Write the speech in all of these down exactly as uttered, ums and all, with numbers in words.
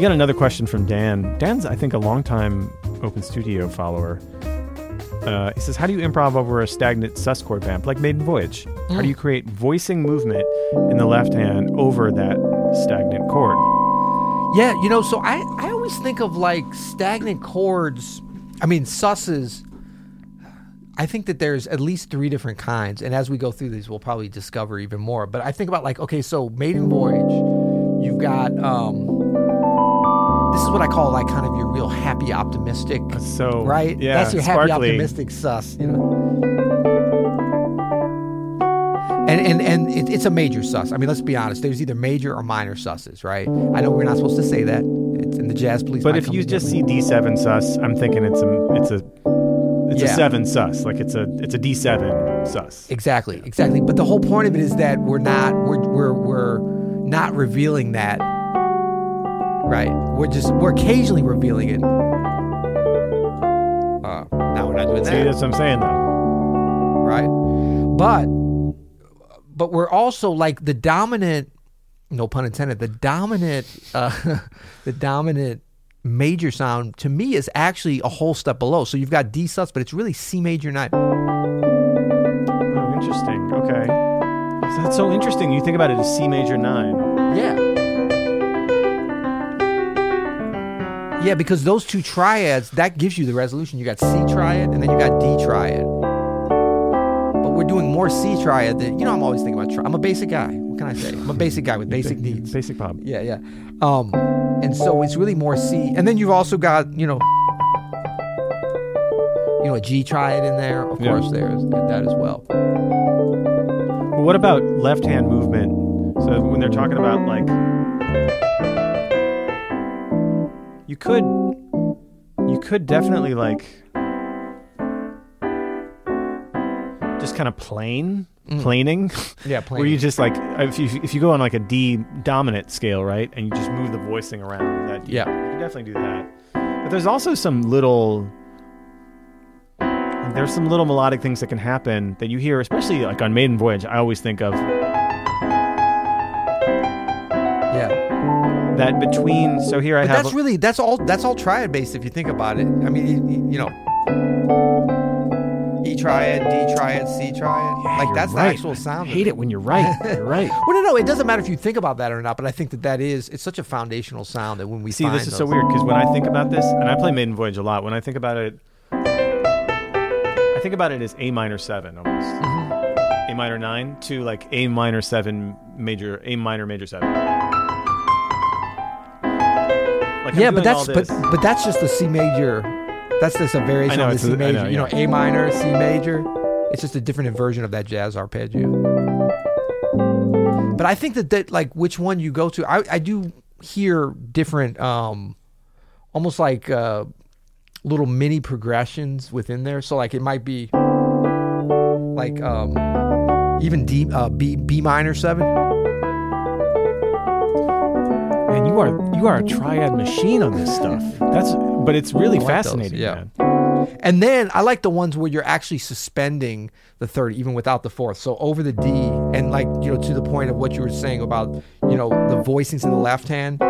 We got another question from Dan. Dan's, I think, a longtime Open Studio follower. Uh, he says, how do you improv over a stagnant sus-chord vamp like Maiden Voyage? Mm. How do you create voicing movement in the left hand over that stagnant chord? Yeah, you know, so I, I always think of like stagnant chords, I mean, susses. I think that there's at least three different kinds. And as we go through these, we'll probably discover even more. But I think about like, okay, so Maiden Voyage, you've got... Um, This is what I call like kind of your real happy optimistic, so, right? Yeah, that's your sparkly. Happy optimistic sus, you know. And and and it, it's a major sus. I mean, let's be honest. There's either major or minor susses, right? I know we're not supposed to say that. It's in the jazz police. But if you just see D seven sus, I'm thinking it's a it's a it's yeah. a seven sus. Like it's a it's a D seven sus. Exactly, exactly. But the whole point of it is that we're not we're we're we're not revealing that. Right, we're just we're occasionally revealing it. Uh, now we're not doing that. See, that's what I'm saying, though. Right, but but we're also like the dominant, no pun intended, the dominant, uh, the dominant major sound to me is actually a whole step below. So you've got D sus, but it's really C major nine. Oh, interesting. Okay, so that's so interesting. You think about it as C major nine. Yeah. Yeah, because those two triads, that gives you the resolution. You got C triad, and then you got D triad. But we're doing more C triad than, you know, I'm always thinking about triad. I'm a basic guy. What can I say? I'm a basic guy with basic needs. Basic pop. Yeah, yeah. Um, and so it's really more C. And then you've also got, you know, you know, a G triad in there. Of yeah. course, there's that as well. Well, what about left-hand movement? So when they're talking about, like... You could, you could definitely like just kind of plane, mm. planing. Yeah, planing. Where you just like if you if you go on like a D dominant scale, right, and you just move the voicing around. That D, yeah, you can definitely do that. But there's also some little, there's some little melodic things that can happen that you hear, especially like on Maiden Voyage. I always think of. That between, so here I but have... that's really, that's all That's all triad-based if you think about it. I mean, you know, E triad, D triad, C triad. Yeah, like, that's right. The actual sound. I hate it. it when you're right. You're right. Well, no, no, it doesn't matter if you think about that or not, but I think that that is, it's such a foundational sound that when we See, find See, this is those, so weird, because when I think about this, and I play Maiden Voyage a lot, when I think about it, I think about it as A minor seven, almost. Mm-hmm. A minor nine to, like, A minor seven major, A minor major seven. Like yeah, but that's but but that's just the C major. That's just a variation know, of the C major. Know, yeah. You know, A minor, C major. It's just a different version of that jazz arpeggio. But I think that, that like which one you go to, I, I do hear different, um, almost like uh, little mini progressions within there. So like it might be like um, even D uh, B B minor seven. Man, you are you are a triad machine on this stuff. That's but it's really like fascinating, those, yeah. Man. And then I like the ones where you're actually suspending the third, even without the fourth. So over the D, and like you know, to the point of what you were saying about you know the voicings in the left hand.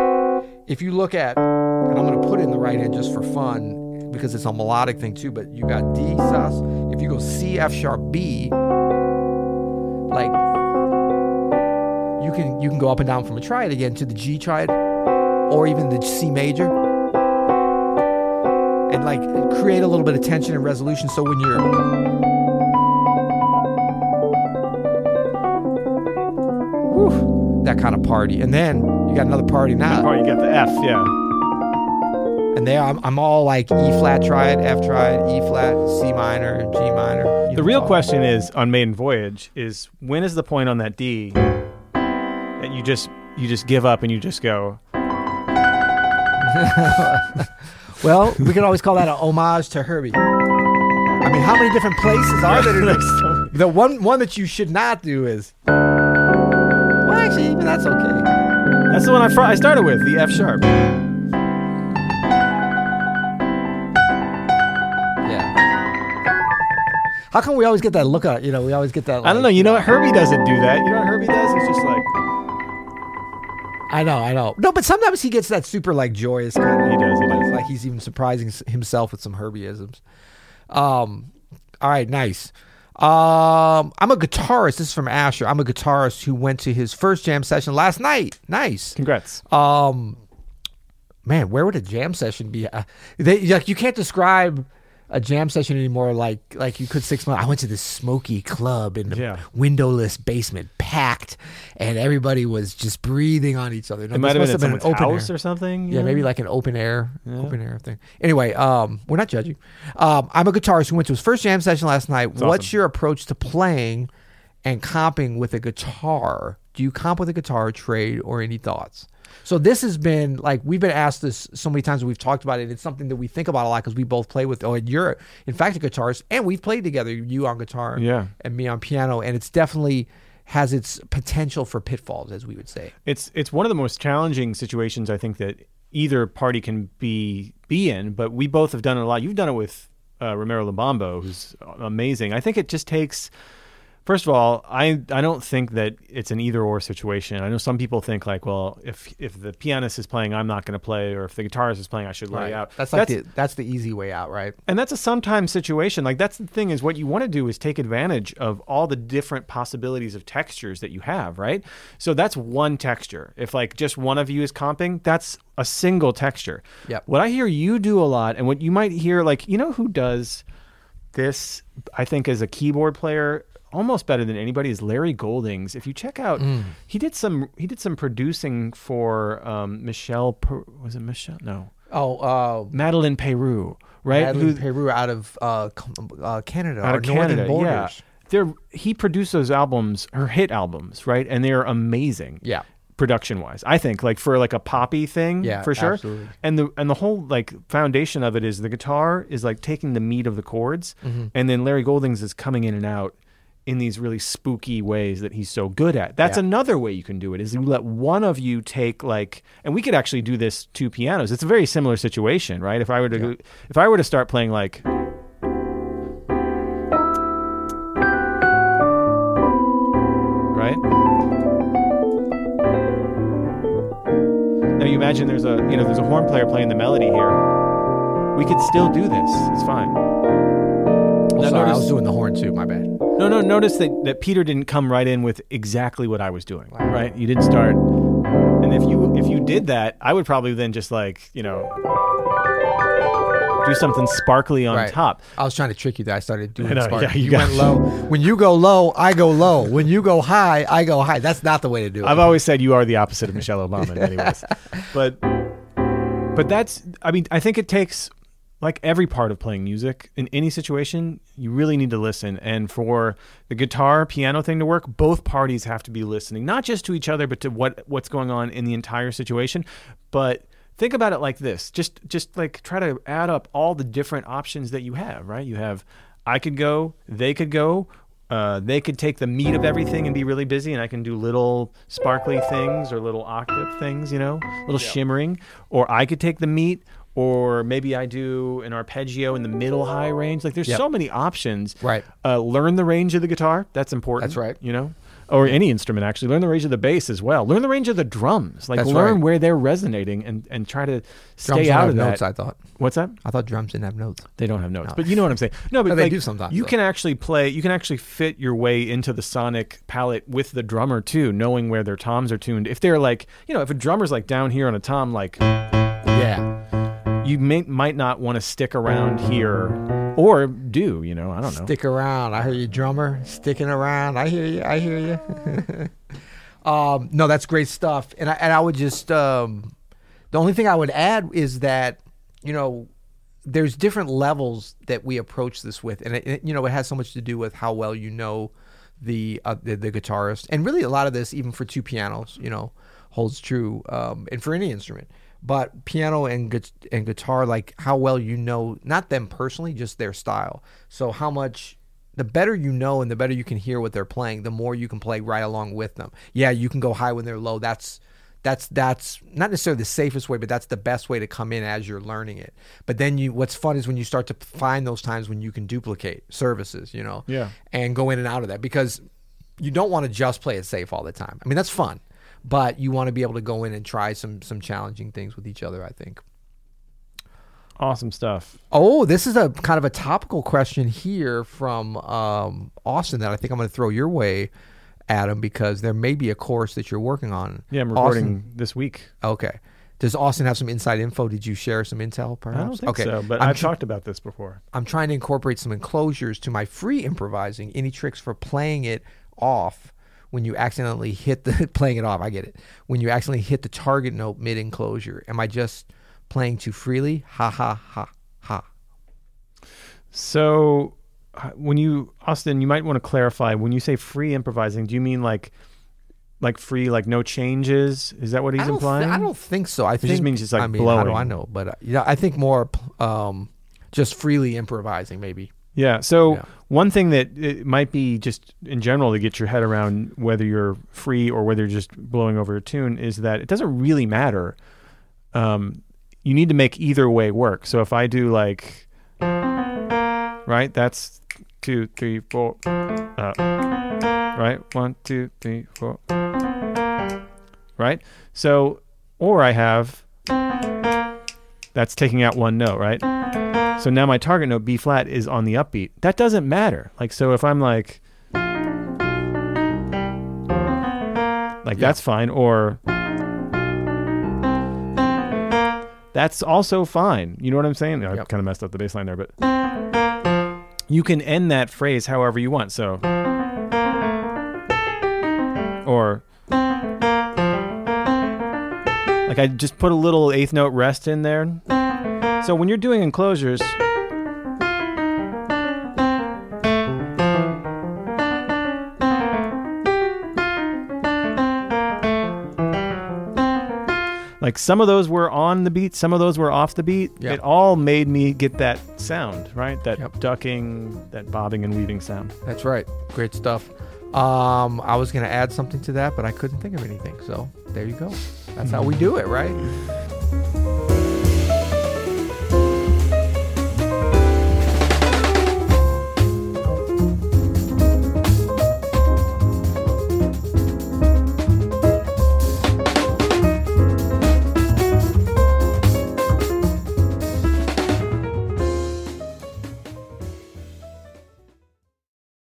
If you look at, and I'm going to put it in the right hand just for fun because it's a melodic thing too. But you got D sus. If you go C F sharp B, like. You can you can go up and down from a triad again to the G triad, or even the C major, and like create a little bit of tension and resolution. So when you're whew, that kind of party, and then you got another party now. Oh, you got the F, yeah. And there I'm, I'm all like E flat triad, F triad, E flat, C minor, G minor. The real question is on Maiden Voyage is when is the point on that D? That you just you just give up and you just go. Well, we can always call that an homage to Herbie. I mean, how many different places are there? To the one one that you should not do is. Well, actually, even that's okay. That's the one I fr- I started with, the F sharp. Yeah. How come we always get that look out? You know, we always get that. Like, I don't know. You know what Herbie doesn't do that. You know what Herbie does? It's just like. I know, I know. No, but sometimes he gets that super like joyous kind of. He does, he does. Like he's even surprising himself with some Herbieisms. Um, all right, nice. Um, I'm a guitarist. This is from Asher. I'm a guitarist who went to his first jam session last night. Nice. Congrats. Um, man, where would a jam session be? Uh, they, like, you can't describe a jam session anymore like like you could six months. I went to this smoky club in the yeah. windowless basement, packed, and everybody was just breathing on each other. No, it might have been, been an open house air. Or something. Yeah, know? Maybe like an open air, yeah. open air thing. Anyway, um, we're not judging. Um, I'm a guitarist who went to his first jam session last night. That's What's awesome. Your approach to playing and comping with a guitar? Do you comp with a guitar, trade, or any thoughts? So this has been, like, we've been asked this so many times and we've talked about it. It's something that we think about a lot because we both play with, oh, and you're, in fact, a guitarist, and we've played together, you on guitar yeah. and me on piano, and it's definitely has its potential for pitfalls, as we would say. It's it's one of the most challenging situations, I think, that either party can be, be in, but we both have done it a lot. You've done it with uh, Romero Lubambo, who's amazing. I think it just takes... First of all, I I don't think that it's an either-or situation. I know some people think like, well, if if the pianist is playing, I'm not going to play, or if the guitarist is playing, I should lay right. out. That's like that's, the, that's the easy way out, right? And that's a sometimes situation. Like that's the thing is what you want to do is take advantage of all the different possibilities of textures that you have, right? So that's one texture. If like just one of you is comping, that's a single texture. Yep. What I hear you do a lot, and what you might hear, like, you know who does this, I think, as a keyboard player, almost better than anybody is Larry Goldings. If you check out, mm. he did some he did some producing for um, Michelle, was it Michelle? No. Oh. Uh, Madeleine Peyroux, right? Madeleine Peyroux out of uh, uh, Canada. Out of Canada, yeah. They're, he produced those albums, her hit albums, right? And they're amazing. Yeah. Production-wise, I think, like for like a poppy thing, yeah, for sure. Absolutely. And the and the whole like foundation of it is the guitar is like taking the meat of the chords, mm-hmm. and then Larry Goldings is coming in and out in these really spooky ways that he's so good at. That's yeah. another way you can do it is you let one of you take like, and we could actually do this two pianos. It's a very similar situation, right? If I were to, yeah. if I were to start playing like, right? Now you imagine there's a, you know, there's a horn player playing the melody here. We could still do this. It's fine. Now, Sorry, notice, I was doing the horn too, my bad. No, no, notice that, that Peter didn't come right in with exactly what I was doing, wow. right? You didn't start. And if you if you did that, I would probably then just like, you know, do something sparkly on right. top. I was trying to trick you that I started doing I know, sparkly. Yeah, you you went low. When you go low, I go low. When you go high, I go high. That's not the way to do it. I've always said you are the opposite of Michelle Obama in many ways. But, but that's, I mean, I think it takes... Like every part of playing music, in any situation, you really need to listen. And for the guitar, piano thing to work, both parties have to be listening, not just to each other, but to what what's going on in the entire situation. But think about it like this. Just just like try to add up all the different options that you have, right? You have, I could go, they could go, uh, they could take the meat of everything and be really busy, and I can do little sparkly things or little octave things, you know, little yeah. shimmering. Or I could take the meat. Or maybe I do an arpeggio in the middle high range. Like there's yep. so many options. Right. Uh, learn the range of the guitar. That's important. That's right. You know, or any instrument actually. Learn the range of the bass as well. Learn the range of the drums. Like that's learn right. where they're resonating and, and try to stay drums out of that. Notes, I thought. What's that? I thought drums didn't have notes. They don't have notes. No. But you know what I'm saying. No, but no, they like, do sometimes. You though. Can actually play. You can actually fit your way into the sonic palette with the drummer too, knowing where their toms are tuned. If they're like, you know, if a drummer's like down here on a tom, like, yeah. You may, might not want to stick around here, or do, you know, I don't know. Stick around. I hear you, drummer. Sticking around. I hear you. I hear you. um, no, that's great stuff. And I, and I would just, um, the only thing I would add is that, you know, there's different levels that we approach this with. And, it, it, you know, it has so much to do with how well you know the, uh, the the guitarist. And really a lot of this, even for two pianos, you know, holds true um, and for any instrument. But piano and gu- and guitar, like how well you know, not them personally, just their style. So how much, the better you know and the better you can hear what they're playing, the more you can play right along with them. Yeah, you can go high when they're low. That's that's that's not necessarily the safest way, but that's the best way to come in as you're learning it. But then you, what's fun is when you start to find those times when you can duplicate services, you know, yeah, and go in and out of that. Because you don't want to just play it safe all the time. I mean, that's fun. but you want to be able to go in and try some some challenging things with each other, I think. Awesome stuff. Oh, this is a kind of a topical question here from um, Austin that I think I'm going to throw your way, Adam, because there may be a course that you're working on. Yeah, I'm recording Austin this week. Okay. Does Austin have some inside info? Did you share some intel, perhaps? I don't think okay. so, but I'm I've tr- talked about this before. I'm trying to incorporate some enclosures to my free improvising. Any tricks for playing it off when you accidentally hit the... playing it off, I get it. When you accidentally hit the target note mid-enclosure, am I just... playing too freely? Ha ha ha ha. So when you, Austin, you might want to clarify, when you say free improvising, do you mean like like free, like no changes? Is that what he's I implying? Th- I don't think so. I it think, just means it's like I mean, blowing. How do I know? But uh, yeah, I think more um, just freely improvising maybe. Yeah. So yeah. One thing that it might be just in general to get your head around whether you're free or whether you're just blowing over a tune is that it doesn't really matter. Um, You need to make either way work. So if I do like, right, that's two, three, four, uh, right? One, two, three, four, right? So, or I have, that's taking out one note, right? So now my target note, B flat, is on the upbeat. That doesn't matter. Like, so if I'm like, like yeah. that's fine, or... that's also fine. You know what I'm saying? I yep. kind of messed up the bass line there, but you can end that phrase however you want. So, or like I just put a little eighth note rest in there. So when you're doing enclosures, like some of those were on the beat, some of those were off the beat. Yep. It all made me get that sound, right? That yep. ducking, that bobbing and weaving sound. That's right. Great stuff. Um, I was going to add something to that, but I couldn't think of anything. So there you go. That's how we do it, right?